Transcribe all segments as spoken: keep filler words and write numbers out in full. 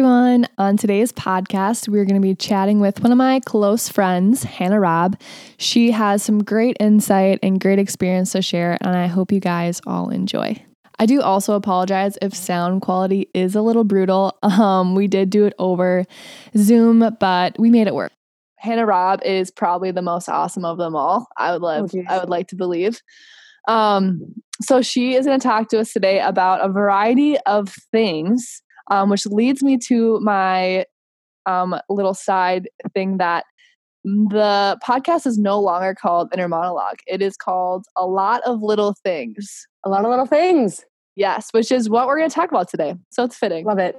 everyone. On today's podcast, we're going to be chatting with one of my close friends, Hannah Robb. She has some great insight and great experience to share, and I hope you guys all enjoy. I do also apologize if sound quality is a little brutal. Um, we did do it over Zoom, but we made it work. Hannah Robb is probably the most awesome of them all. I would love, oh, I would like to believe. Um, so she is going to talk to us today about a variety of things, um, which leads me to my um, little side thing that the podcast is no longer called Inner Monologue. It is called A Lot of Little Things. A lot of little things. Yes, which is what we're going to talk about today. So it's fitting. Love it.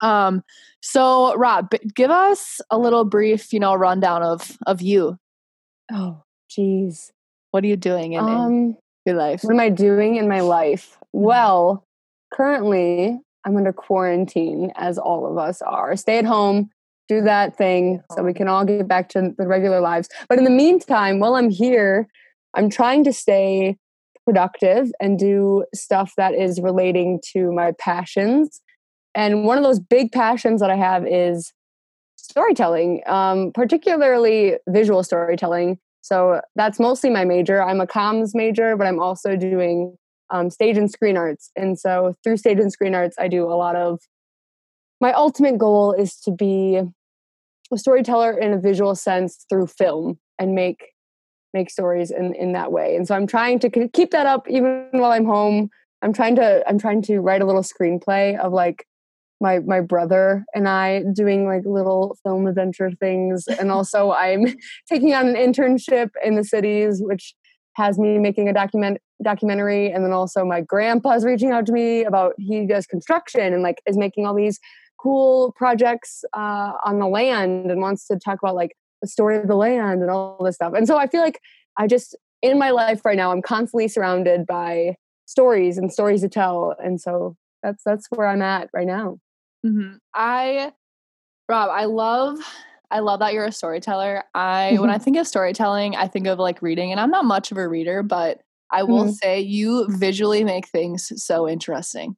Um, so Rob, give us a little brief, you know, rundown of, of you. Oh, geez. What are you doing in, um, in your life? What am I doing in my life? Well, currently I'm under quarantine, as all of us are. Stay at home, do that thing so we can all get back to the regular lives. But in the meantime, while I'm here, I'm trying to stay productive and do stuff that is relating to my passions. And one of those big passions that I have is storytelling, um, particularly visual storytelling. So that's mostly my major. I'm a comms major, but I'm also doing um, stage and screen arts. And so through stage and screen arts, I do a lot of, my ultimate goal is to be a storyteller in a visual sense through film and make make stories in, in that way. And so I'm trying to keep that up even while I'm home. I'm trying to I'm trying to write a little screenplay of like my my brother and I doing like little film adventure things. And also I'm taking on an internship in the cities, which has me making a document documentary. And then also my grandpa's reaching out to me about, he does construction and like is making all these cool projects uh, on the land and wants to talk about like the story of the land and all this stuff. And so I feel like I just, in my life right now, I'm constantly surrounded by stories and stories to tell. And so that's, that's where I'm at right now. Mm-hmm. I, Rob, I love, I love that you're a storyteller. I, when I think of storytelling, I think of like reading, and I'm not much of a reader, but I will mm-hmm. say you visually make things so interesting.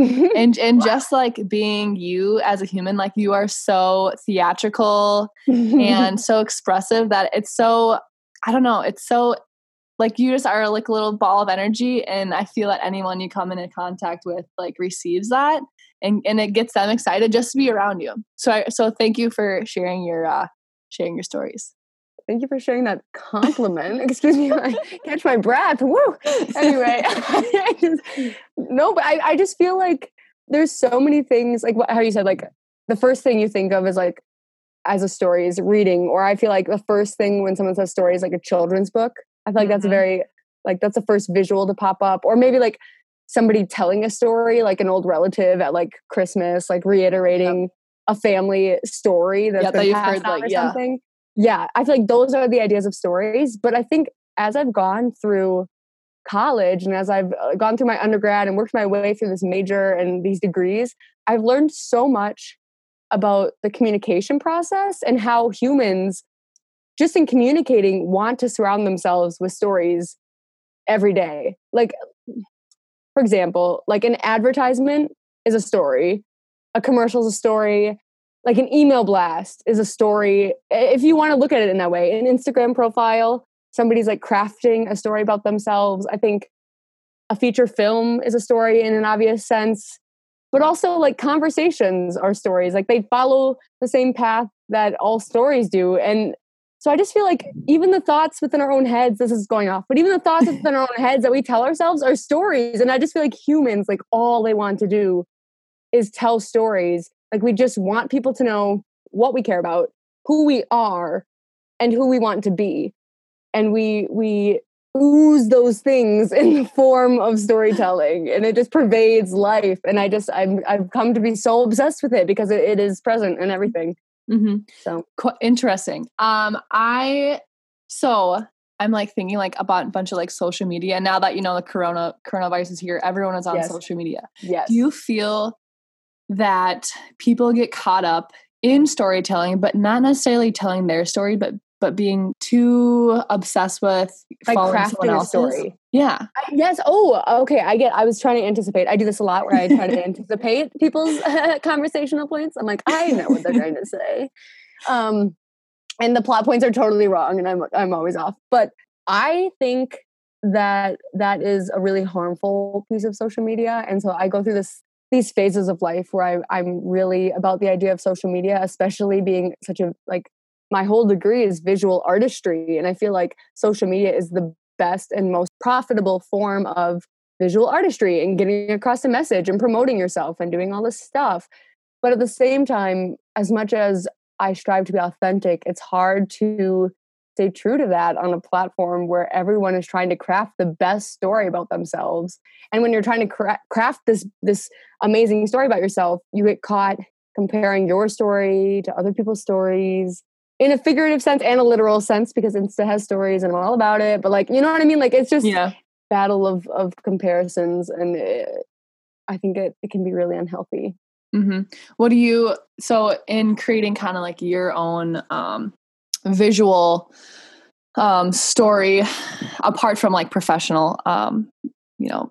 and and wow. Just like being you as a human, like you are so theatrical and so expressive that it's so, I don't know, it's so like you just are like a little ball of energy, and I feel that anyone you come into contact with like receives that, and, and it gets them excited just to be around you. So I, so thank you for sharing your uh, sharing your stories. Thank you for sharing that compliment. Excuse me, I catch my breath. Woo! Anyway, I just, no, but I, I just feel like there's so many things, like how you said, like the first thing you think of is like as a story is reading, or I feel like the first thing when someone says story is like a children's book. I feel like that's mm-hmm. a very, like that's the first visual to pop up, or maybe like somebody telling a story, like an old relative at like Christmas, like reiterating yep. a family story that's yep, been that passed you've heard, on like, or yeah. something. Yeah, I feel like those are the ideas of stories. But I think as I've gone through college and as I've gone through my undergrad and worked my way through this major and these degrees, I've learned so much about the communication process and how humans, just in communicating, want to surround themselves with stories every day. Like, for example, like an advertisement is a story, a commercial is a story, like an email blast is a story, if you want to look at it in that way. An Instagram profile, somebody's like crafting a story about themselves. I think a feature film is a story in an obvious sense, but also like conversations are stories. Like they follow the same path that all stories do. And so I just feel like even the thoughts within our own heads, this is going off, but even the thoughts within our own heads that we tell ourselves are stories. And I just feel like humans, like all they want to do is tell stories. Like we just want people to know what we care about, who we are, and who we want to be. And we we ooze those things in the form of storytelling, and it just pervades life. And I just I'm I've come to be so obsessed with it because it, it is present in everything. Mm-hmm. So Qu- interesting. Um, I so I'm like thinking like about a bunch of like social media. And now that you know the corona coronavirus is here, everyone is on yes. social media. Yes. Do you feel that people get caught up in storytelling, but not necessarily telling their story, but but being too obsessed with like following someone else's story. Yeah. I, yes. Oh, okay. I get, I was trying to anticipate. I do this a lot where I try to anticipate people's uh, conversational points. I'm like, I know what they're trying to say. Um, and the plot points are totally wrong and I'm, I'm always off. But I think that that is a really harmful piece of social media. And so I go through this, these phases of life where I, I'm really about the idea of social media, especially being such a, like, my whole degree is visual artistry. And I feel like social media is the best and most profitable form of visual artistry and getting across a message and promoting yourself and doing all this stuff. But at the same time, as much as I strive to be authentic, it's hard to stay true to that on a platform where everyone is trying to craft the best story about themselves. And when you're trying to cra- craft this, this amazing story about yourself, you get caught comparing your story to other people's stories in a figurative sense and a literal sense, because Insta has stories and I'm all about it. But like, you know what I mean? Like, it's just yeah. battle of, of comparisons. And it, I think it, it can be really unhealthy. Mm-hmm. What do you, so in creating kind of like your own, um, visual um story apart from like professional um you know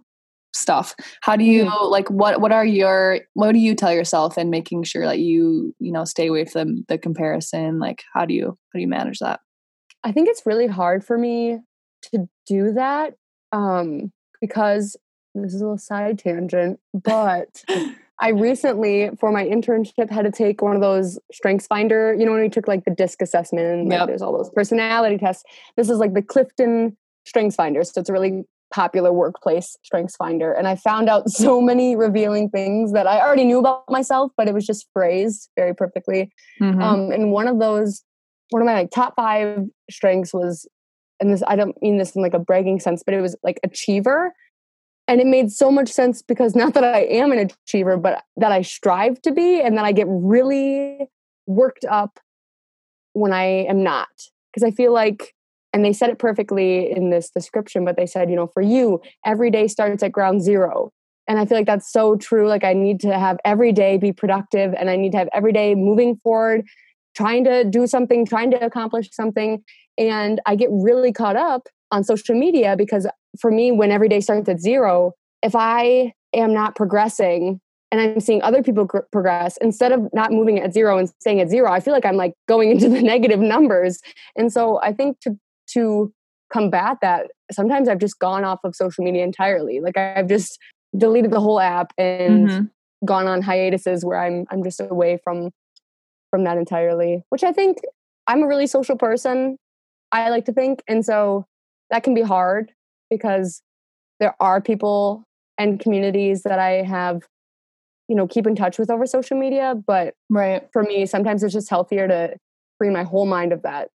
stuff, how do you like what what are your what do you tell yourself in making sure that you you know stay away from the comparison? Like how do you how do you manage that? I think it's really hard for me to do that um because this is a little side tangent, but I recently, for my internship, had to take one of those StrengthsFinder, you know, when we took like the DISC assessment and like, yep. there's all those personality tests. This is like the Clifton StrengthsFinder. So it's a really popular workplace StrengthsFinder. And I found out so many revealing things that I already knew about myself, but it was just phrased very perfectly. Mm-hmm. Um, and one of those, one of my like top five strengths was, and this, I don't mean this in like a bragging sense, but it was like achiever. And it made so much sense because not that I am an achiever, but that I strive to be, and that I get really worked up when I am not. Because I feel like, and they said it perfectly in this description, but they said, you know, for you, every day starts at ground zero. And I feel like that's so true. Like I need to have every day be productive, and I need to have every day moving forward, trying to do something, trying to accomplish something. And I get really caught up on social media because for me, when every day starts at zero, if I am not progressing and I'm seeing other people gr- progress, instead of not moving at zero and staying at zero, I feel like I'm like going into the negative numbers. And so I think to to combat that, sometimes I've just gone off of social media entirely. Like I've just deleted the whole app and mm-hmm. gone on hiatuses where I'm I'm just away from from that entirely, which I think I'm a really social person, I like to think. And so that can be hard because there are people and communities that I have, you know, keep in touch with over social media. But right. for me, sometimes it's just healthier to free my whole mind of that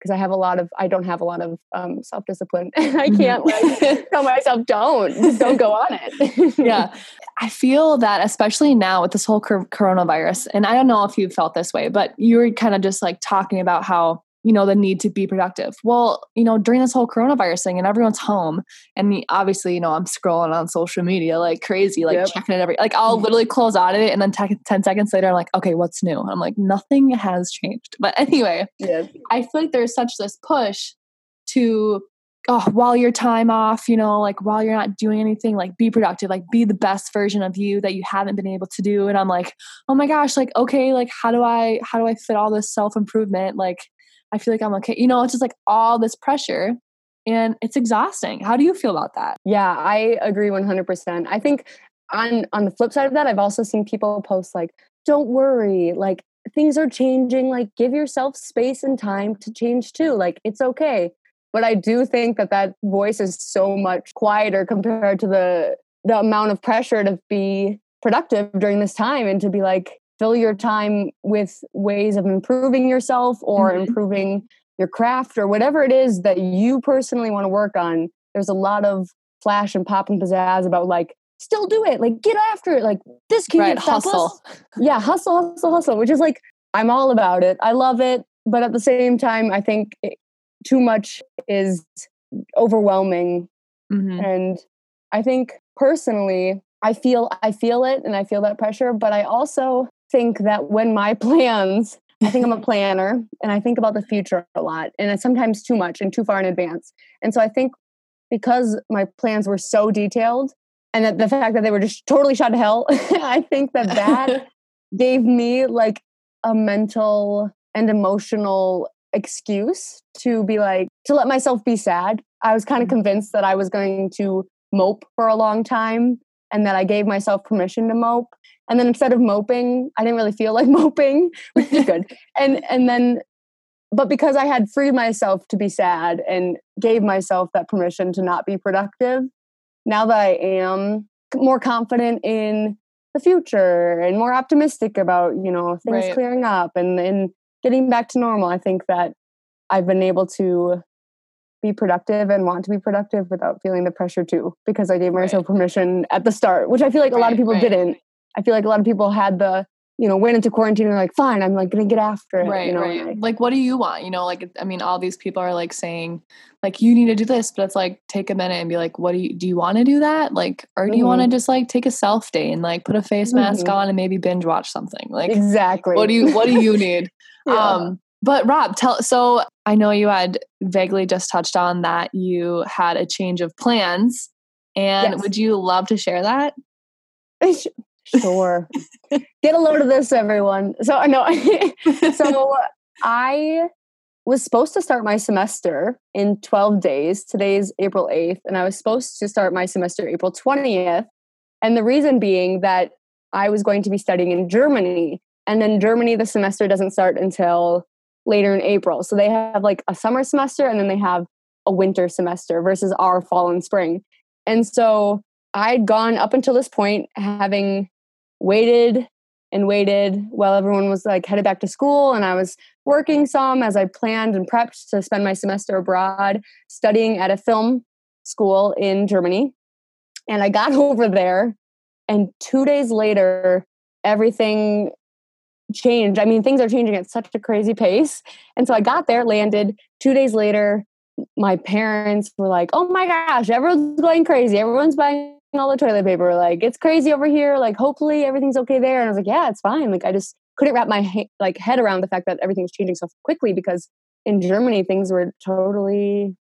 because I have a lot of, I don't have a lot of um, self-discipline. I can't like tell myself, don't, just don't go on it. Yeah. I feel that especially now with this whole cor- coronavirus, and I don't know if you've felt this way, but you were kind of just like talking about how you know, the need to be productive. Well, you know, during this whole coronavirus thing and everyone's home and the, obviously, you know, I'm scrolling on social media like crazy, like yep. checking it every, like I'll literally close out of it and then t- ten seconds later, I'm like, okay, what's new? I'm like, nothing has changed. But anyway, yes. I feel like there's such this push to, oh, while you're time off, you know, like while you're not doing anything, like be productive, like be the best version of you that you haven't been able to do. And I'm like, oh my gosh, like, okay, like how do I, how do I fit all this self-improvement? Like, I feel like I'm okay. You know, it's just like all this pressure and it's exhausting. How do you feel about that? Yeah, I agree one hundred percent. I think on, on the flip side of that, I've also seen people post like, don't worry, like things are changing, like give yourself space and time to change too. Like it's okay. But I do think that that voice is so much quieter compared to the, the amount of pressure to be productive during this time and to be like, fill your time with ways of improving yourself or mm-hmm. improving your craft or whatever it is that you personally want to work on. There's a lot of flash and pop and pizzazz about like, still do it. Like get after it. Like this can right, get hustle. Yeah. Hustle, hustle, hustle, which is like, I'm all about it. I love it. But at the same time, I think it, too much is overwhelming. Mm-hmm. And I think personally, I feel, I feel it and I feel that pressure, but I also think that when my plans I think I'm a planner and I think about the future a lot, and I sometimes too much and too far in advance. And so I think because my plans were so detailed and that the fact that they were just totally shot to hell, I think that that gave me like a mental and emotional excuse to be like, to let myself be sad. I was kind of convinced that I was going to mope for a long time and that I gave myself permission to mope. And then instead of moping, I didn't really feel like moping, which is good. And and then, but because I had freed myself to be sad and gave myself that permission to not be productive, now that I am more confident in the future and more optimistic about, you know, things right. clearing up and, and getting back to normal, I think that I've been able to be productive and want to be productive without feeling the pressure too, because I gave myself right. permission at the start, which I feel like a right, lot of people right. didn't. I feel like a lot of people had the, you know, went into quarantine and were like, fine, I'm like going to get after it. Right, you know? right. Like, like, what do you want? You know, like, I mean, all these people are like saying like, you need to do this, but it's like, take a minute and be like, what do you, do you want to do that? Like, or do mm-hmm. you want to just like take a self day and like put a face mm-hmm. mask on and maybe binge watch something? Like, exactly. What do you, what do you need? yeah. Um, but Rob, tell, so I know you had vaguely just touched on that you had a change of plans, and yes. would you love to share that? Sure. Get a load of this, everyone. So I know. So I was supposed to start my semester in twelve days. Today's April eighth. And I was supposed to start my semester April twentieth. And the reason being that I was going to be studying in Germany. And in Germany, the semester doesn't start until later in April. So they have like a summer semester and then they have a winter semester versus our fall and spring. And so I'd gone up until this point having waited and waited while everyone was like headed back to school, and I was working some as I planned and prepped to spend my semester abroad studying at a film school in Germany. And I got over there, and two days later, everything changed. I mean, things are changing at such a crazy pace. And so I got there, landed. Two days later, my parents were like, oh my gosh, everyone's going crazy. Everyone's buying all the toilet paper. Like, it's crazy over here. Like, hopefully everything's okay there. And I was like, yeah, it's fine. Like, I just couldn't wrap my ha- like head around the fact that everything's changing so quickly, because in Germany, things were totally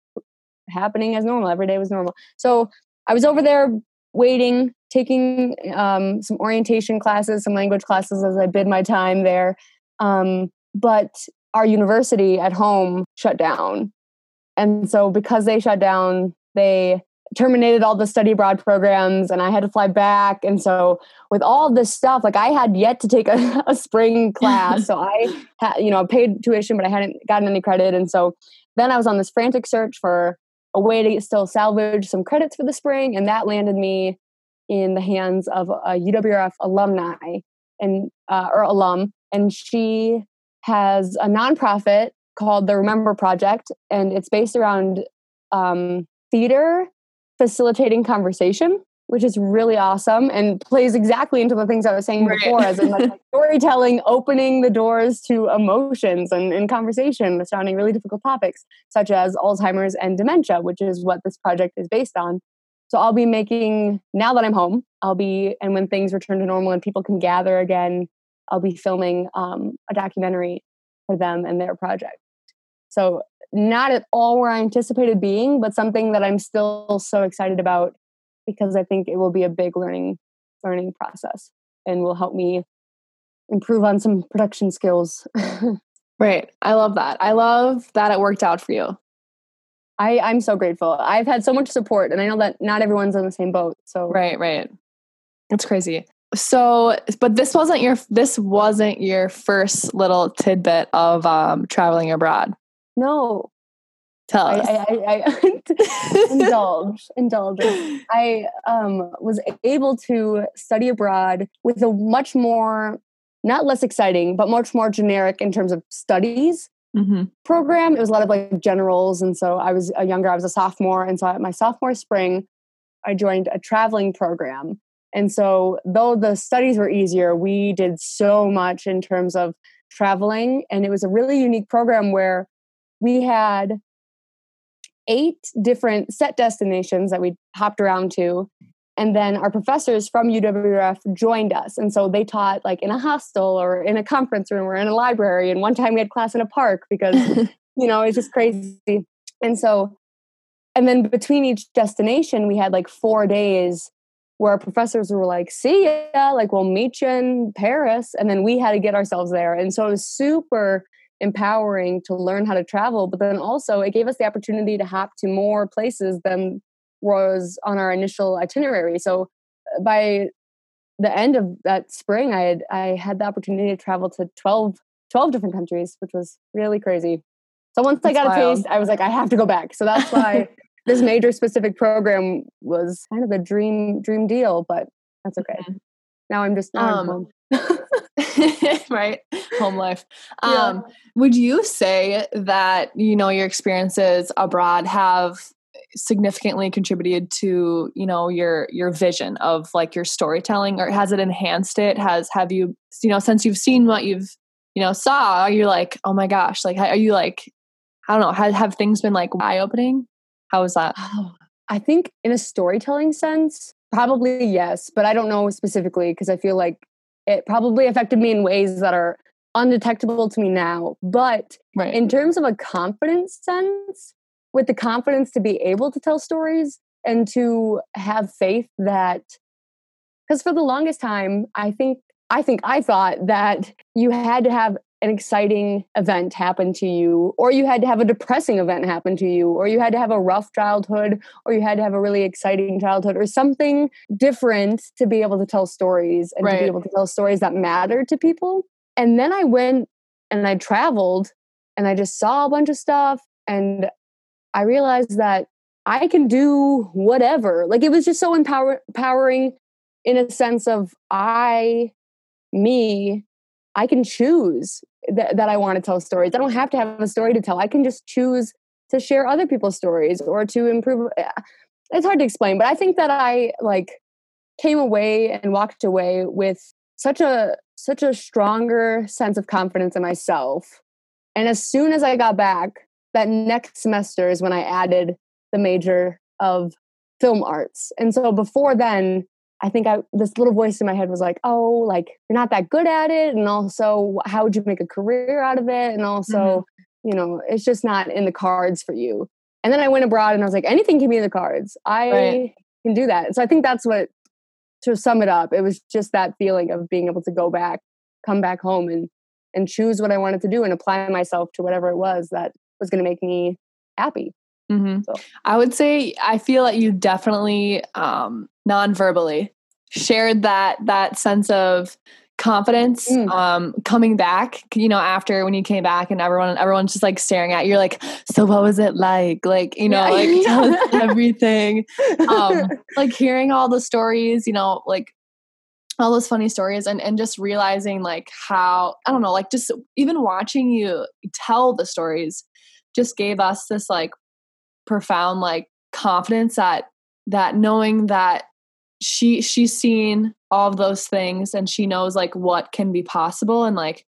happening as normal. Every day was normal. So I was over there waiting, taking um, some orientation classes, some language classes as I bid my time there. Um, but our university at home shut down. And so because they shut down, they terminated all the study abroad programs, and I had to fly back. And so with all this stuff, like I had yet to take a, a spring class. So I had, you know, paid tuition, but I hadn't gotten any credit. And so then I was on this frantic search for a way to still salvage some credits for the spring. And that landed me in the hands of a U W R F alumni and, uh, or alum. And she has a nonprofit called the Remember Project, and it's based around um, theater facilitating conversation, which is really awesome and plays exactly into the things I was saying right. before, as in like, like storytelling, opening the doors to emotions and, and conversation surrounding really difficult topics such as Alzheimer's and dementia, which is what this project is based on. So I'll be making, now that I'm home, I'll be, and when things return to normal and people can gather again, I'll be filming um, a documentary for them and their project. So not at all where I anticipated being, but something that I'm still so excited about, because I think it will be a big learning learning process and will help me improve on some production skills. Right. I love that. I love that it worked out for you. I, I'm so grateful. I've had so much support, and I know that not everyone's on the same boat. So Right, right. It's crazy. So, but this wasn't your, this wasn't your first little tidbit of um, traveling abroad. No. Tell us. I, I, I, I indulge, indulge. I um, was able to study abroad with a much more, not less exciting, but much more generic in terms of studies mm-hmm. program. It was a lot of like generals. And so I was a younger, I was a sophomore. And so at my sophomore spring, I joined a traveling program. And so though the studies were easier, we did so much in terms of traveling. And it was a really unique program where we had eight different set destinations that we hopped around to. And then our professors from U W R F joined us. And so they taught like in a hostel or in a conference room or in a library. And one time we had class in a park because, you know, it's just crazy. And so, and then between each destination, we had like four days where our professors were like, see ya, like we'll meet you in Paris. And then we had to get ourselves there. And so it was super empowering to learn how to travel. But then also it gave us the opportunity to hop to more places than was on our initial itinerary. So by the end of that spring, I had I had the opportunity to travel to twelve, twelve different countries, which was really crazy. So once that's I got wild. a taste, I was like, I have to go back. So that's why this major specific program was kind of a dream dream deal, but that's okay. Yeah. Now I'm just now um, I'm home. Right? Home life. Um, yeah. Would you say that, you know, your experiences abroad have significantly contributed to, you know, your, your vision of like your storytelling, or has it enhanced it? Has, have you, you know, since you've seen what you've, you know, saw, you're like, oh my gosh, like, are you like, I don't know, have, have things been like eye-opening? How was that? Oh, I think in a storytelling sense, probably yes, but I don't know specifically because I feel like it probably affected me in ways that are undetectable to me now. But right. in terms of a confidence sense, with the confidence to be able to tell stories and to have faith that, because for the longest time, I think, I think I thought that you had to have an exciting event happen to you, or you had to have a depressing event happen to you, or you had to have a rough childhood, or you had to have a really exciting childhood, or something different to be able to tell stories and right. to be able to tell stories that matter to people. And then I went and I traveled and I just saw a bunch of stuff, and I realized that I can do whatever. Like, it was just so empower- empowering in a sense of I, me, I can choose th- that I want to tell stories. I don't have to have a story to tell. I can just choose to share other people's stories or to improve. It's hard to explain, but I think that I like came away and walked away with such a, such a stronger sense of confidence in myself. And as soon as I got back, that next semester is when I added the major of film arts. And so before then, I think I, this little voice in my head was like, oh, like, you're not that good at it. And also, how would you make a career out of it? And also, mm-hmm. you know, it's just not in the cards for you. And then I went abroad and I was like, anything can be in the cards. I right. can do that. And so I think that's what, to sum it up, it was just that feeling of being able to go back, come back home and, and choose what I wanted to do and apply myself to whatever it was that was going to make me happy. Mm-hmm. So. I would say I feel that you definitely um, non-verbally shared that that sense of confidence mm. um, coming back. You know, after when you came back and everyone everyone's just like staring at you, you're like, so what was it like? Like, you know, yeah, like yeah. tell us everything. Um, like hearing all the stories, you know, like all those funny stories and, and just realizing like how, I don't know, like just even watching you tell the stories just gave us this like profound like confidence that that knowing that she she's seen all of those things and she knows like what can be possible, and like,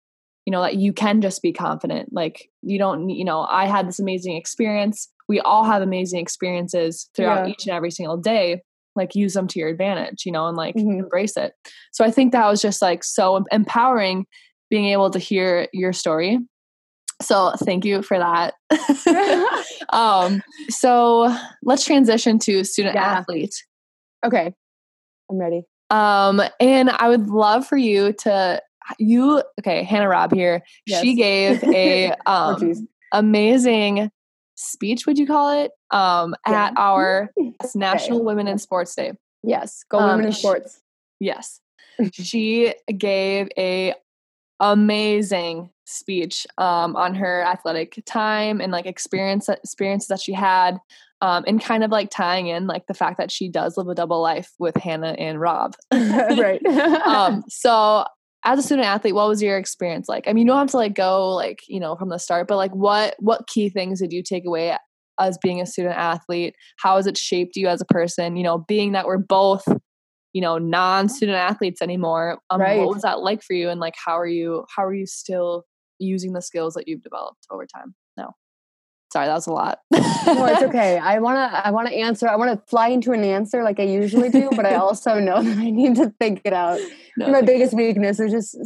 you know, that you can just be confident. Like, you don't, you know, I had this amazing experience. We all have amazing experiences throughout yeah. each and every single day. Like, use them to your advantage, you know, and like mm-hmm. embrace it. So I think that was just like so empowering, being able to hear your story. So thank you for that. um, so let's transition to student yeah. athlete. Okay. I'm ready. Um, and I would love for you to, you, okay, Hannah Robb here. Yes. She gave a um, oh, amazing speech, would you call it, um, yeah. at our National okay. Women in Sports Day. Yes. Go um, Women in Sports. She, yes. She gave a amazing speech um, on her athletic time and like experience experiences that she had, um, and kind of like tying in like the fact that she does live a double life with Hannah and Rob. Right. um, so, as a student athlete, what was your experience like? I mean, you don't have to like go like, you know, from the start, but like what what key things did you take away as being a student athlete? How has it shaped you as a person? You know, being that we're both, you know, non-student athletes anymore. Um, right. What was that like for you? And like, how are you, how are you still using the skills that you've developed over time now? Sorry, that was a lot. No, it's okay. I want to I want to answer. I want to fly into an answer like I usually do, but I also know that I need to think it out. No, My biggest weakness is just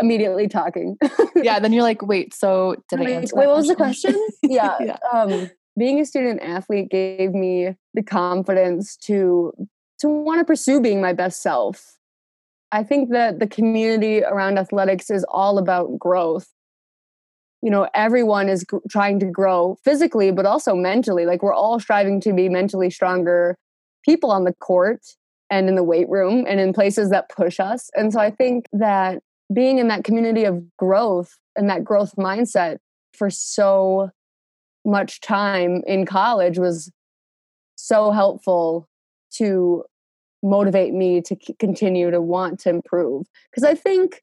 immediately talking. Yeah, then you're like, wait, so did wait, I answer Wait, what was the question? Yeah. yeah. Um, being a student athlete gave me the confidence to to want to pursue being my best self. I think that the community around athletics is all about growth. You know, everyone is g- trying to grow physically, but also mentally. Like, we're all striving to be mentally stronger people on the court and in the weight room and in places that push us. And so I think that being in that community of growth and that growth mindset for so much time in college was so helpful to motivate me to c- continue to want to improve. Because I think,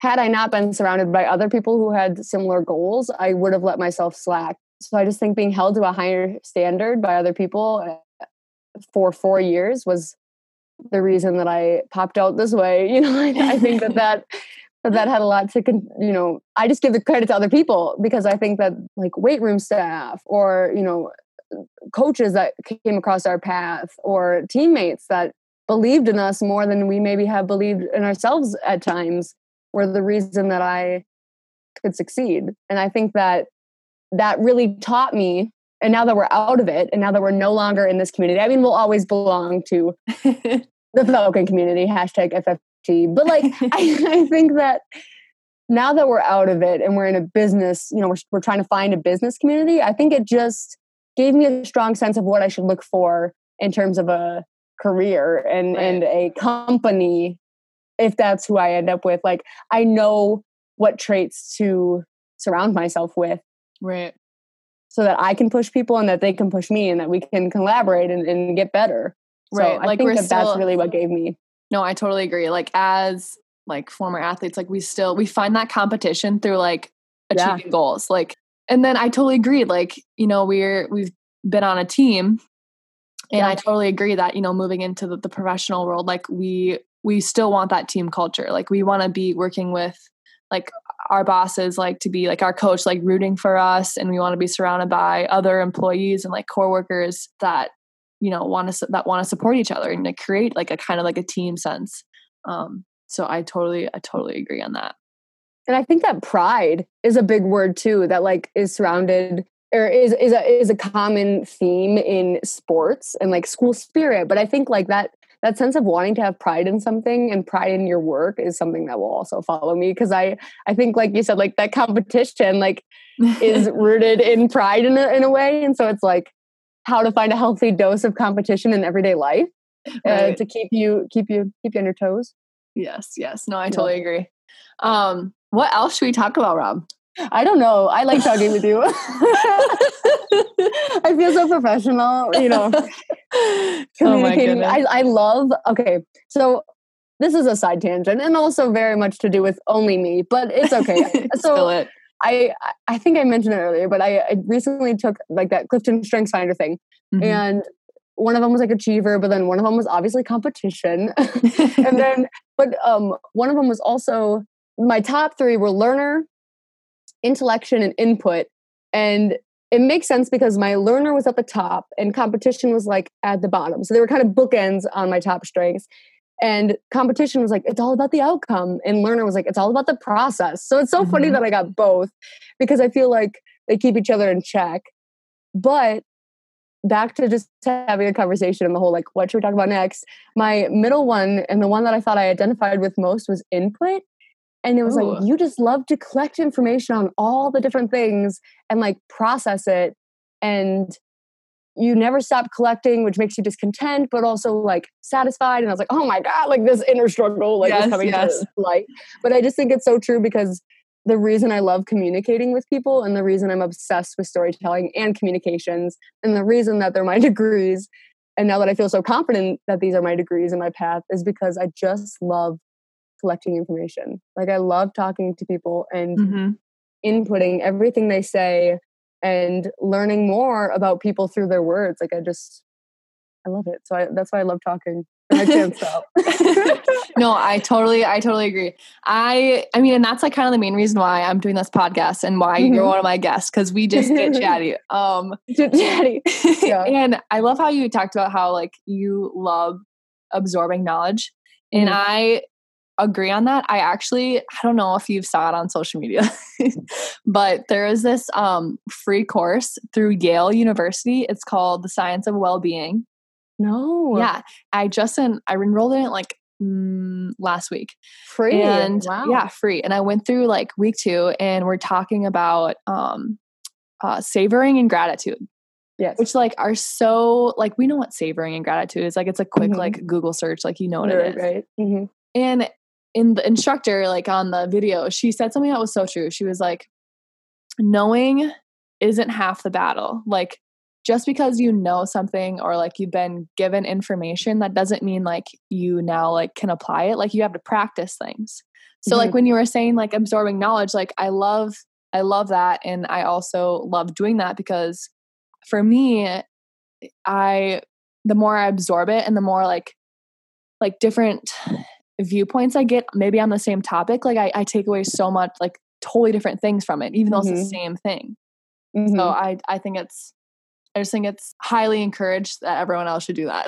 had I not been surrounded by other people who had similar goals, I would have let myself slack. So I just think being held to a higher standard by other people for four years was the reason that I popped out this way. You know, I, I think that that, that that had a lot to, you know, I just give the credit to other people, because I think that, like, weight room staff or, you know, coaches that came across our path or teammates that believed in us more than we maybe have believed in ourselves at times, were the reason that I could succeed. And I think that that really taught me. And now that we're out of it, and now that we're no longer in this community, I mean, we'll always belong to the Falcon community, hashtag F F T. But, like, I, I think that now that we're out of it and we're in a business, you know, we're, we're trying to find a business community. I think it just gave me a strong sense of what I should look for in terms of a career and, right. and a company. If that's who I end up with, like, I know what traits to surround myself with. Right. So that I can push people and that they can push me and that we can collaborate and, and get better. Right. So I like think we're that still, that's really what gave me. No, I totally agree. Like, as like former athletes, like we still, we find that competition through like achieving yeah. goals. Like, and then I totally agree. Like, you know, we're, we've been on a team and yeah. I totally agree that, you know, moving into the, the professional world, like we, we still want that team culture. Like, we want to be working with like our bosses, like to be like our coach, like rooting for us. And we want to be surrounded by other employees and like coworkers that, you know, want to, that want to support each other and to create like a kind of like a team sense. Um, so I totally, I totally agree on that. And I think that pride is a big word too, that like is surrounded or is, is a, is a common theme in sports and like school spirit. But I think like that, that sense of wanting to have pride in something and pride in your work is something that will also follow me. Cause I, I think like you said, like that competition, like is rooted in pride in a, in a way. And so it's like how to find a healthy dose of competition in everyday life uh, right. to keep you, keep you, keep you on your toes. Yes. Yes. No, I totally yeah. agree. Um, what else should we talk about, Rob? I don't know. I like talking with you. I feel so professional, you know, communicating. Oh my I, I love, okay, so this is a side tangent and also very much to do with only me, but it's okay. So it. I, I think I mentioned it earlier, but I, I recently took like that Clifton StrengthsFinder thing mm-hmm. and one of them was like achiever, but then one of them was obviously competition. and then, but um, one of them was also, my top three were learner, intellection, and input. And it makes sense because my learner was at the top and competition was like at the bottom. So they were kind of bookends on my top strengths. And competition was like, it's all about the outcome. And learner was like, it's all about the process. So it's so mm-hmm. funny that I got both because I feel like they keep each other in check. But back to just having a conversation and the whole, like, what should we talk about next? My middle one and the one that I thought I identified with most was input. And it was Ooh. like, you just love to collect information on all the different things and like process it. And you never stop collecting, which makes you discontent, but also like satisfied. And I was like, oh my God, like this inner struggle like yes, is coming yes. to light. But I just think it's so true because the reason I love communicating with people and the reason I'm obsessed with storytelling and communications and the reason that they're my degrees. And now that I feel so confident that these are my degrees in my path is because I just love collecting information. Like I love talking to people and mm-hmm. inputting everything they say and learning more about people through their words. Like I just, I love it. So I, that's why I love talking. I think so. No, I totally, I totally agree. I, I mean, and that's like kind of the main reason why I'm doing this podcast and why mm-hmm. you're one of my guests, because we just get chatty. Um, get chatty. Yeah. And I love how you talked about how like you love absorbing knowledge, and mm-hmm. I agree on that. I actually, I don't know if you've saw it on social media, but there is this um, free course through Yale University. It's called The Science of Well-Being. No. Yeah. I just, en- I enrolled in it like mm, last week. Free. And wow. Yeah, free. And I went through like week two, and we're talking about um, uh, savoring and gratitude. Yes. Which like are so like, we know what savoring and gratitude is. Like it's a quick mm-hmm. like Google search, like you know what right, it is. Right. Mm-hmm. And in the instructor, like on the video, she said something that was so true. She was like, knowing isn't half the battle. Like, just because you know something or like you've been given information, that doesn't mean like you now like can apply it. Like you have to practice things. So mm-hmm. like when you were saying like absorbing knowledge, like I love, I love that. And I also love doing that, because for me, I, the more I absorb it and the more like, like different viewpoints I get maybe on the same topic, like I, I take away so much, like totally different things from it, even though mm-hmm. it's the same thing. Mm-hmm. So I, I think it's, I just think it's highly encouraged that everyone else should do that.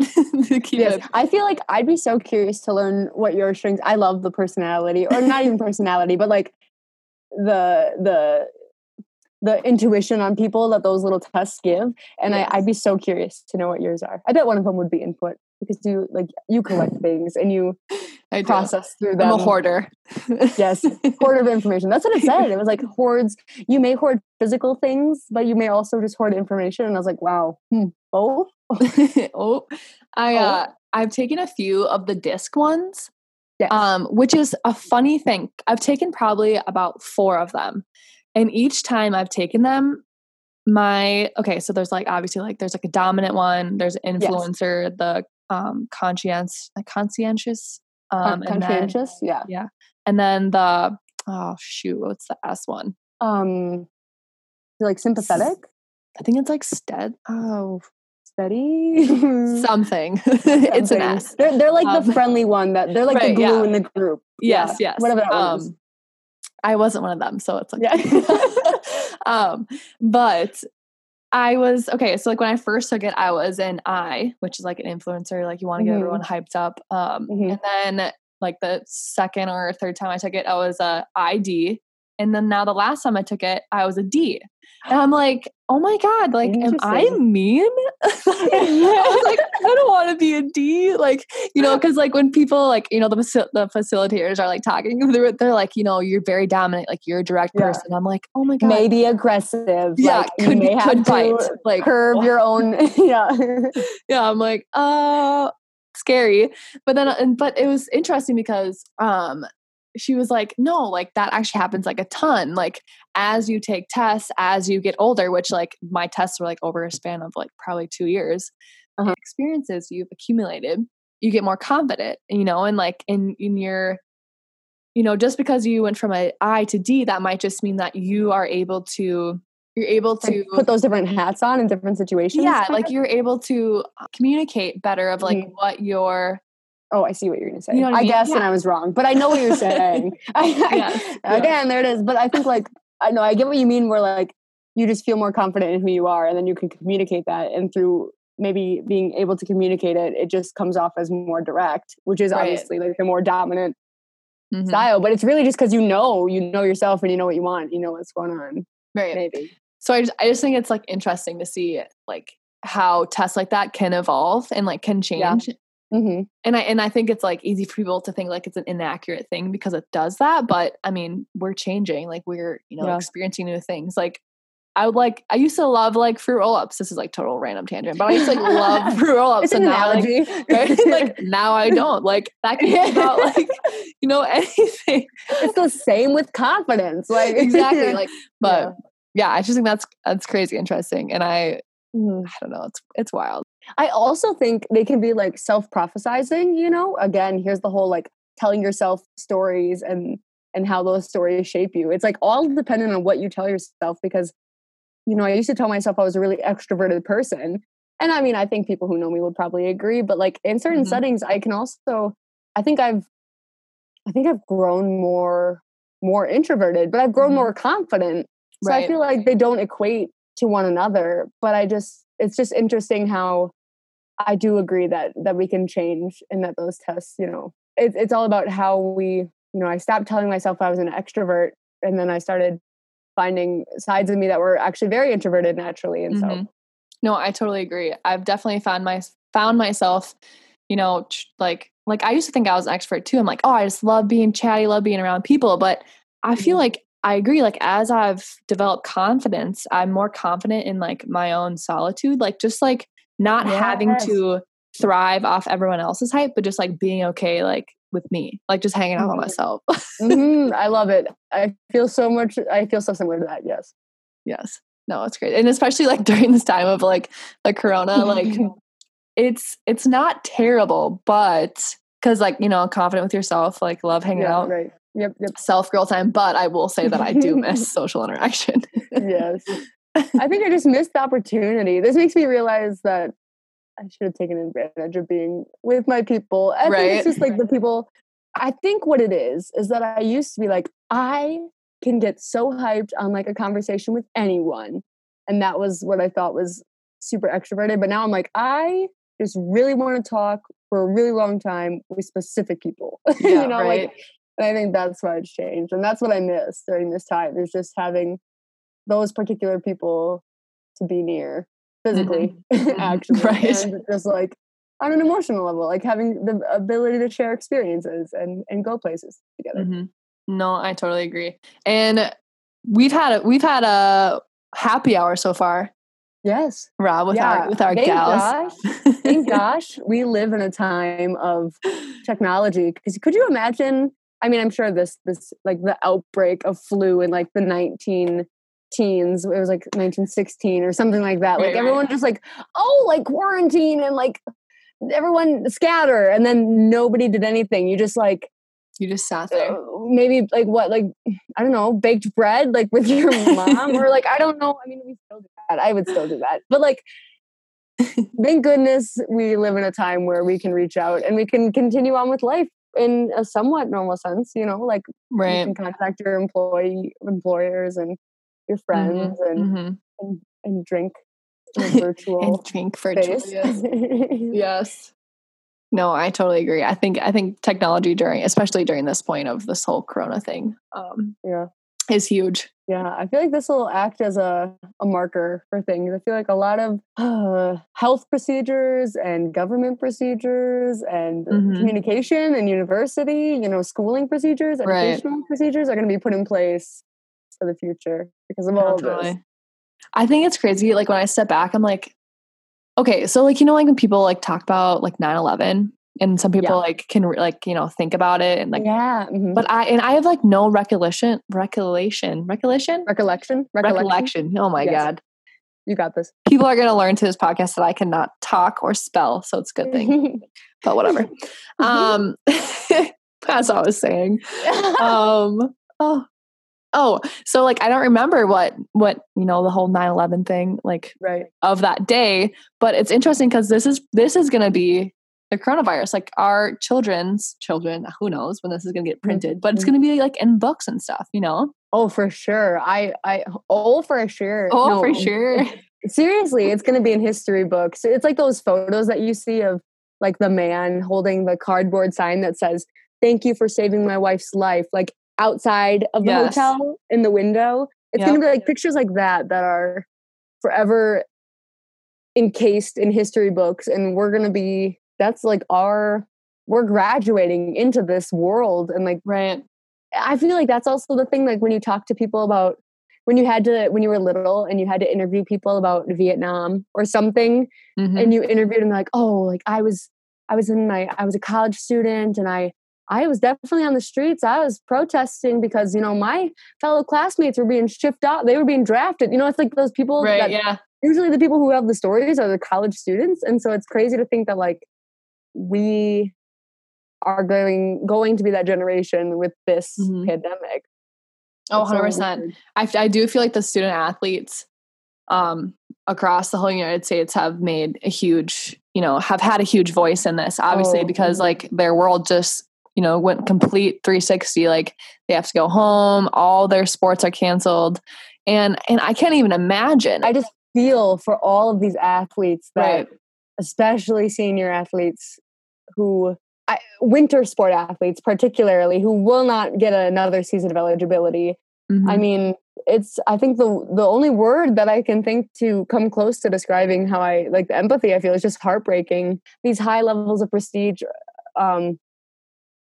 Yes. I feel like I'd be so curious to learn what your strengths. I love the personality, or not even personality, but like the the the intuition on people that those little tests give. And yes. I, I'd be so curious to know what yours are. I bet one of them would be input, because you like you collect things and you I process do. through them. I'm a hoarder. Yes, hoarder of information. That's what it said. It was like hoards. You may hoard physical things, but you may also just hoard information. And I was like, wow, hmm. oh, oh. I uh, oh. I've taken a few of the D I S C ones, yes. um, which is a funny thing. I've taken probably about four of them, and each time I've taken them, my okay. So there's like obviously like there's like a dominant one. There's an influencer. Yes. The um conscience, conscientious. Um, uh, conscientious, then, yeah, yeah, and then the oh shoot, what's the S one? Um, like sympathetic. I think it's like stead. Oh, steady something. something. It's an S. They're they're like um, the friendly one that they're like right, the glue yeah. in the group. Yes, yeah. yes. Whatever that um, was. I wasn't one of them, so it's like yeah. um, but I was okay. So like when I first took it, I was an I, which is like an influencer. Like you want to get mm-hmm. everyone hyped up. Um, mm-hmm. And then like the second or third time I took it, I was a I D. And then now the last time I took it, I was a D. And I'm like, oh my God, like, am I mean? I was like, I don't want to be a D. Like, you know, because like when people like, you know, the faci- the facilitators are like talking, they're, they're like, you know, you're very dominant. Like you're a direct yeah. person. I'm like, oh my God. Maybe aggressive. Yeah. Like, could you may could fight. Like curb what? Your own. yeah. yeah. I'm like, uh, scary. But then, and, but it was interesting because, um, she was like, no, like that actually happens like a ton. Like as you take tests, as you get older, which like my tests were like over a span of like probably two years, uh-huh. experiences you've accumulated, you get more confident, you know, and like in, in your, you know, just because you went from a I to D, that might just mean that you are able to, you're able to like put those different hats on in different situations. Yeah. Like you're able to communicate better of like mm-hmm. what your, oh, I see what you're going to say. You know what I, I mean? guess, yeah. and I was wrong, but I know what you're saying. I, yes, I, yeah. Again, there it is. But I think like, I know, I get what you mean. Where like, you just feel more confident in who you are, and then you can communicate that. And through maybe being able to communicate it, it just comes off as more direct, which is right. obviously like the more dominant mm-hmm. style. But it's really just because you know, you know yourself and you know what you want, you know what's going on. Right. Maybe. So I just, I just think it's like interesting to see like how tests like that can evolve and like can change. Yeah. Mm-hmm. And I and I think it's like easy for people to think like it's an inaccurate thing because it does that. But I mean, we're changing, like we're, you know, yeah. experiencing new things. Like I would like, I used to love like fruit roll-ups. This is like total random tangent, but I used to like love fruit roll-ups. It's and an now, analogy. Like, right? Like now I don't. Like that can be about like, you know, anything. It's the same with confidence. Like exactly. Like, but yeah. yeah, I just think that's, that's crazy interesting. And I, mm-hmm. I don't know. It's, it's wild. I also think they can be like self-prophesizing, you know, again, here's the whole like telling yourself stories and, and how those stories shape you. It's like all dependent on what you tell yourself, because, you know, I used to tell myself I was a really extroverted person, And I mean, I think people who know me would probably agree, but like in certain mm-hmm. settings, I can also, I think I've, I think I've grown more, more introverted, but I've grown mm-hmm. more confident. So right. I feel like they don't equate to one another, but I just, it's just interesting how I do agree that, that we can change and that those tests, you know, it, it's all about how we, you know, I stopped telling myself I was an extrovert and then I started finding sides of me that were actually very introverted naturally. And mm-hmm. so. No, I totally agree. I've definitely found my found myself, you know, tr- like, like I used to think I was an extrovert too. I'm like, oh, I just love being chatty, love being around people. But I feel like I agree. Like as I've developed confidence, I'm more confident in like my own solitude, like just like not yes. having to thrive off everyone else's hype, but just like being okay, like with me, like just hanging out mm-hmm. by myself. mm-hmm. I love it. I feel so much. I feel so similar to that. Yes. Yes. No, it's great. And especially like during this time of like the Corona, like it's, it's not terrible, but cause like, you know, confident with yourself, like love hanging yeah, out, right. yep, yep. self-girl time. But I will say that I do miss social interaction. Yes. I think I just missed the opportunity. This makes me realize that I should have taken advantage of being with my people. I right. think it's just like the people, I think what it is, is that I used to be like, I can get so hyped on like a conversation with anyone. And that was what I thought was super extroverted. But now I'm like, I just really want to talk for a really long time with specific people. Yeah, you know, right. like, and I think that's why it's changed. And that's what I miss during this time is just having those particular people to be near physically, mm-hmm. actually. Right. And just like on an emotional level, like having the ability to share experiences and, and go places together. Mm-hmm. No, I totally agree. And we've had a, we've had a happy hour so far. Yes. Rob, with yeah. our, with our thank gals. Gosh, thank gosh we live in a time of technology. Because could you imagine, I mean, I'm sure this, this, like the outbreak of flu in like the nineteen teens, it was like nineteen sixteen or something like that. Like right, everyone right. just like, oh, like quarantine and like everyone scatter. And then nobody did anything. You just like, you just sat there. So maybe like what, like, I don't know, baked bread, like with your mom or like, I don't know. I mean, we still do that. I would still do that. But like, thank goodness we live in a time where we can reach out and we can continue on with life in a somewhat normal sense, you know, like right. you can contact your employee, employers and your friends mm-hmm. And, mm-hmm. and and drink in a virtual and drink virtual. Yes. yes. No, I totally agree. I think I think technology during, especially during this point of this whole Corona thing, um, yeah, is huge. Yeah, I feel like this will act as a, a marker for things. I feel like a lot of uh, health procedures and government procedures and mm-hmm. communication and university, you know, schooling procedures, educational right. procedures are going to be put in place for the future because of all totally. Of this. I think it's crazy. Like when I step back, I'm like. Okay, so like, you know, like when people like talk about like nine eleven and some people yeah. like can re- like, you know, think about it and like, yeah. Mm-hmm. But I, and I have like no recollection, recollection, recollection, recollection, recollection. Oh my yes. God. You got this. People are going to learn to this podcast that I cannot talk or spell. So it's a good thing, but whatever. Um, that's what I was saying. Um, oh, Oh, so like, I don't remember what, what, you know, the whole nine eleven thing, like right. of that day, but it's interesting because this is, this is going to be the coronavirus, like our children's children, who knows when this is going to get printed, but it's going to be like in books and stuff, you know? Oh, for sure. I, I, oh, for sure. Oh, no, for sure. Seriously. It's going to be in history books. It's like those photos that you see of like the man holding the cardboard sign that says, thank you for saving my wife's life. Like outside of the yes. hotel in the window. It's yep. going to be like pictures like that that are forever encased in history books. And we're going to be, that's like our, we're graduating into this world. And like, right. I feel like that's also the thing, like when you talk to people about, when you had to, when you were little and you had to interview people about Vietnam or something mm-hmm. and you interviewed them like, oh, like I was, I was in my, I was a college student and I, I was definitely on the streets. I was protesting because, you know, my fellow classmates were being shipped out. They were being drafted. You know, it's like those people. Right, that, yeah. Usually the people who have the stories are the college students. And so it's crazy to think that, like, we are going going to be that generation with this mm-hmm. pandemic. Oh, one hundred percent. I, I do feel like the student athletes um, across the whole United States have made a huge, you know, have had a huge voice in this, obviously, oh. because like their world just, you know, went complete three sixty. Like they have to go home. All their sports are canceled. And, and I can't even imagine. I just feel for all of these athletes that, right. especially senior athletes who, I, winter sport athletes particularly, who will not get another season of eligibility. Mm-hmm. I mean, it's, I think the the only word that I can think to come close to describing how I, like the empathy I feel is just heartbreaking. These high levels of prestige um,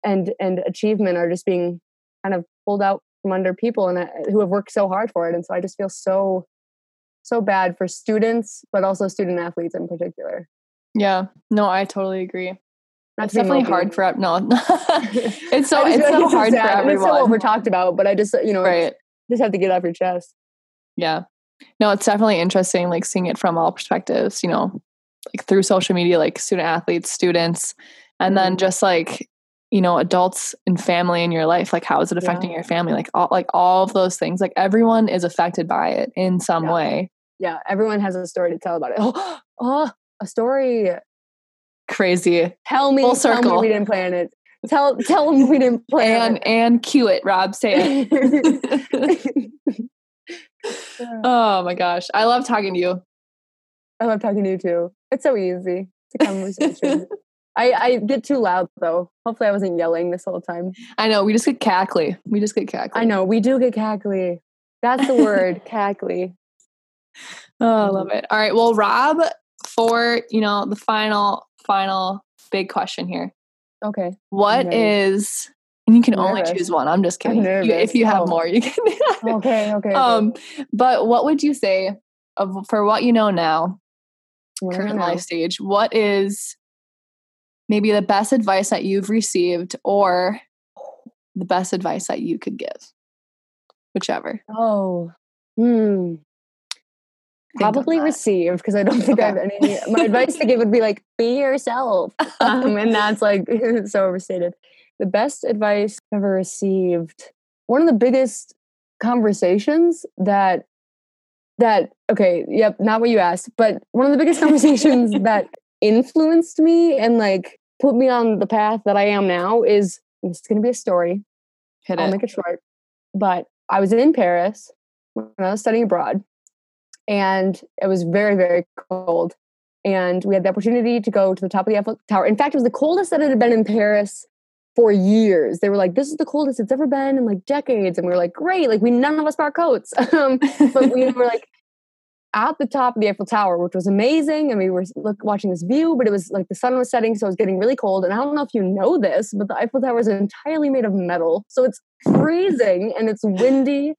and and achievement are just being kind of pulled out from under people and uh, who have worked so hard for it. And so I just feel so, so bad for students, but also student athletes in particular. Yeah, no, I totally agree. That's definitely hard for no. it's so it's so hard for everyone. It's so over talked about, but I just you know right. just have to get it off your chest. Yeah, no, it's definitely interesting. Like seeing it from all perspectives, you know, like through social media, like student athletes, students, and mm-hmm. then just like you know adults and family in your life. Like how is it affecting yeah. your family? Like all like all of those things. Like everyone is affected by it in some yeah. way. Yeah, everyone has a story to tell about it. Oh, oh a story. Crazy. Tell me, Full circle. Tell me we didn't plan it. Tell tell them we didn't plan and, it. And cue it, Rob. Say it. Oh my gosh. I love talking to you. I love talking to you too. It's so easy. It's a conversation. I, I get too loud though. Hopefully I wasn't yelling this whole time. I know. We just get cackly. We just get cackly. I know. We do get cackly. That's the word. Cackly. Oh, I love it. All right. Well, Rob, for, you know, the final, final big question here. Okay. What is, and you can only choose one. I'm just kidding. I'm you, if you have oh. more, you can. okay, okay. Um, okay. But what would you say of, for what you know now, what current life stage, what is maybe the best advice that you've received or the best advice that you could give? Whichever. Oh, hmm. Probably received because I don't think okay. I have any. My advice to give would be like, be yourself. Um, and that's like so overstated. The best advice I've ever received. One of the biggest conversations that, that okay, yep, not what you asked, but one of the biggest conversations that influenced me and like put me on the path that I am now is, it's going to be a story. Hit I'll it. make it short. But I was in Paris when I was studying abroad. And it was very, very cold. And we had the opportunity to go to the top of the Eiffel Tower. In fact, it was the coldest that it had been in Paris for years. They were like, this is the coldest it's ever been in like decades. And we were like, great. Like we, none of us brought coats. Um, but we were like at the top of the Eiffel Tower, which was amazing. And we were look, watching this view, but it was like the sun was setting. So it was getting really cold. And I don't know if you know this, but the Eiffel Tower is entirely made of metal. So it's freezing and it's windy.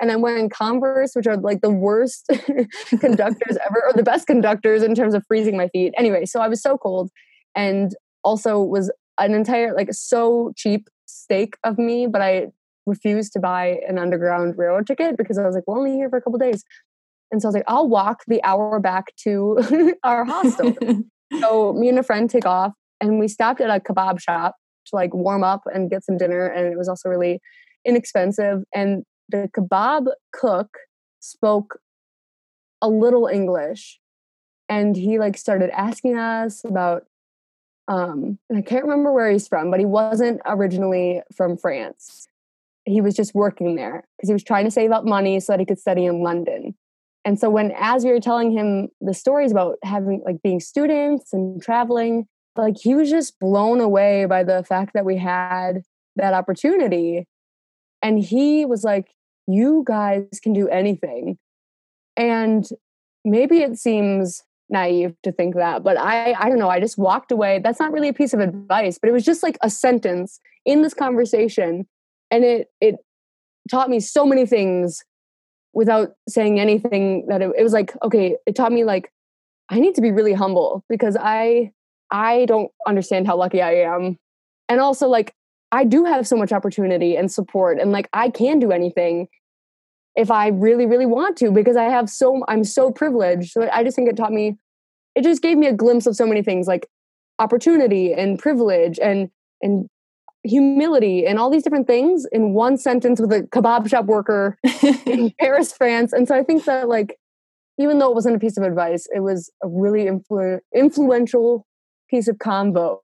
And I'm wearing Converse, which are like the worst conductors ever, or the best conductors in terms of freezing my feet. Anyway, so I was so cold, and also was an entire, like so cheap steak of me, but I refused to buy an Underground Railroad ticket because I was like, we're only here for a couple days. And so I was like, I'll walk the hour back to our hostel. So me and a friend take off and we stopped at a kebab shop to like warm up and get some dinner. And it was also really inexpensive. And the kebab cook spoke a little English and he like started asking us about, um, and I can't remember where he's from, but he wasn't originally from France. He was just working there because he was trying to save up money so that he could study in London. And so when, as we were telling him the stories about having like being students and traveling, like he was just blown away by the fact that we had that opportunity. And he was like, you guys can do anything. And maybe it seems naive to think that, but I, I don't know. I just walked away. That's not really a piece of advice, but it was just like a sentence in this conversation. And it it taught me so many things without saying anything that it, it was like, okay, it taught me like, I need to be really humble because I I don't understand how lucky I am. And also like, I do have so much opportunity and support and like, I can do anything if I really, really want to, because I have so, I'm so privileged. So I just think it taught me, it just gave me a glimpse of so many things like opportunity and privilege and, and humility and all these different things in one sentence with a kebab shop worker in Paris, France. And so I think that like, even though it wasn't a piece of advice, it was a really influ- influential piece of combo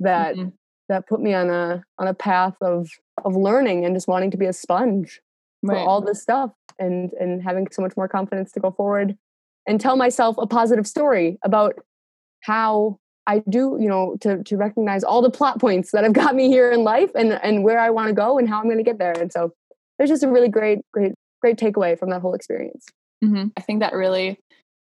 that mm-hmm. that put me on a on a path of of learning and just wanting to be a sponge right. for all this stuff, and and having so much more confidence to go forward and tell myself a positive story about how I do, you know, to to recognize all the plot points that have got me here in life, and and where I want to go and how I'm going to get there. And so there's just a really great, great, great takeaway from that whole experience. Mm-hmm. I think that really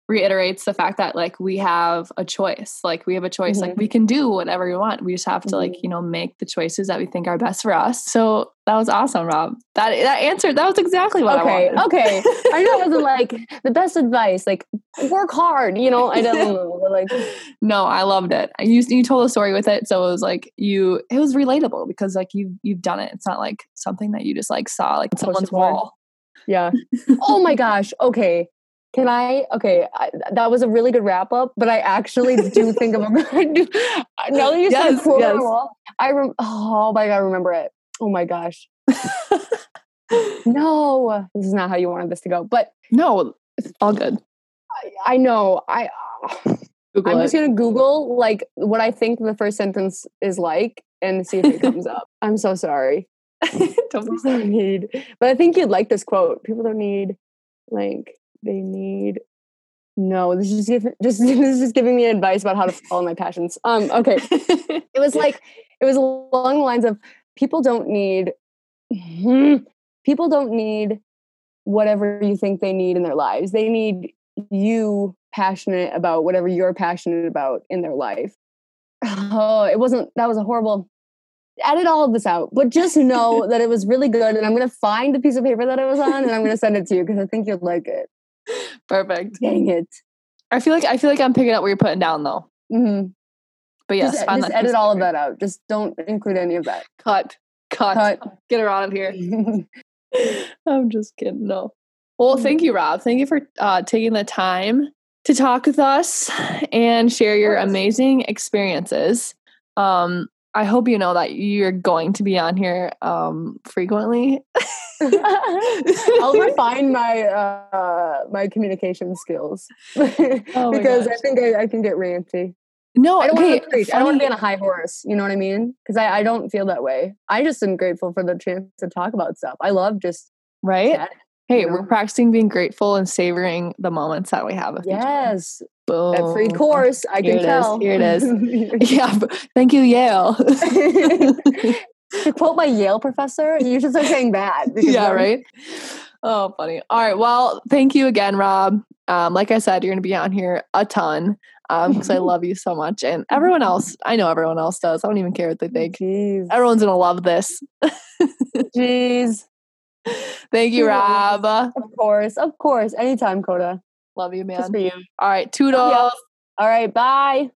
reiterates the fact that like we have a choice, like we have a choice, mm-hmm. like we can do whatever we want. We just have to mm-hmm. like, you know, make the choices that we think are best for us. So that was awesome, Rob. That that answered, that was exactly what okay, I wanted. Okay. I know it wasn't like the best advice, like work hard, you know, I don't know. But, like, no, I loved it. You you told a story with it. So it was like you, it was relatable because like you, you've done it. It's not like something that you just like saw like someone's wall. Yeah. Oh my gosh. Okay. Can I, okay, I, that was a really good wrap up, but I actually do think of, I do, now that you yes, said quote yes. on the wall, I, rem, oh my God, I remember it. Oh my gosh. No, this is not how you wanted this to go, but. No, it's all good. I, I know. I, Google I'm it. just going to Google like what I think the first sentence is like and see if it comes up. I'm so sorry. Don't be sorry. Need, but I think you'd like this quote. People don't need like. They need no. This is just, just this is giving me advice about how to follow my passions. Um. Okay. It was like it was along the lines of people don't need people don't need whatever you think they need in their lives. They need you passionate about whatever you're passionate about in their life. Oh, it wasn't. That was a horrible. Edit all of this out, but just know that it was really good. And I'm gonna find the piece of paper that it was on, and I'm gonna send it to you because I think you'd like it. Perfect. Dang it. I feel like I feel like I'm picking up what you're putting down though. Mm-hmm. But yes, just, just edit all of that out. Just don't include any of that. Cut. Cut. Cut. Get her out of here. I'm just kidding. No. Well, thank you, Rob. Thank you for uh, taking the time to talk with us and share your amazing experiences. Um, I hope you know that you're going to be on here um, frequently. I'll refine my uh, my communication skills oh because gosh. I think I, I can get ranty. No, I don't okay, want to preach. Funny. I don't want to be on a high horse. You know what I mean? Because I, I don't feel that way. I just am grateful for the chance to talk about stuff. I love just right. Chatting, hey, you know? We're practicing being grateful and savoring the moments that we have. With yes. Each other. Boom. That free course, I here can tell. Is, here it is. Yeah. Thank you, Yale. To quote my Yale professor, you should start saying that. Yeah, right? Oh, funny. All right. Well, thank you again, Rob. Um, like I said, you're going to be on here a ton because um, I love you so much. And everyone else, I know everyone else does. I don't even care what they think. Jeez. Everyone's going to love this. Jeez. Thank you, Rob. Of course. Of course. Anytime, Coda. Love you, man. Just for you. All right. Toodles. All right. Bye.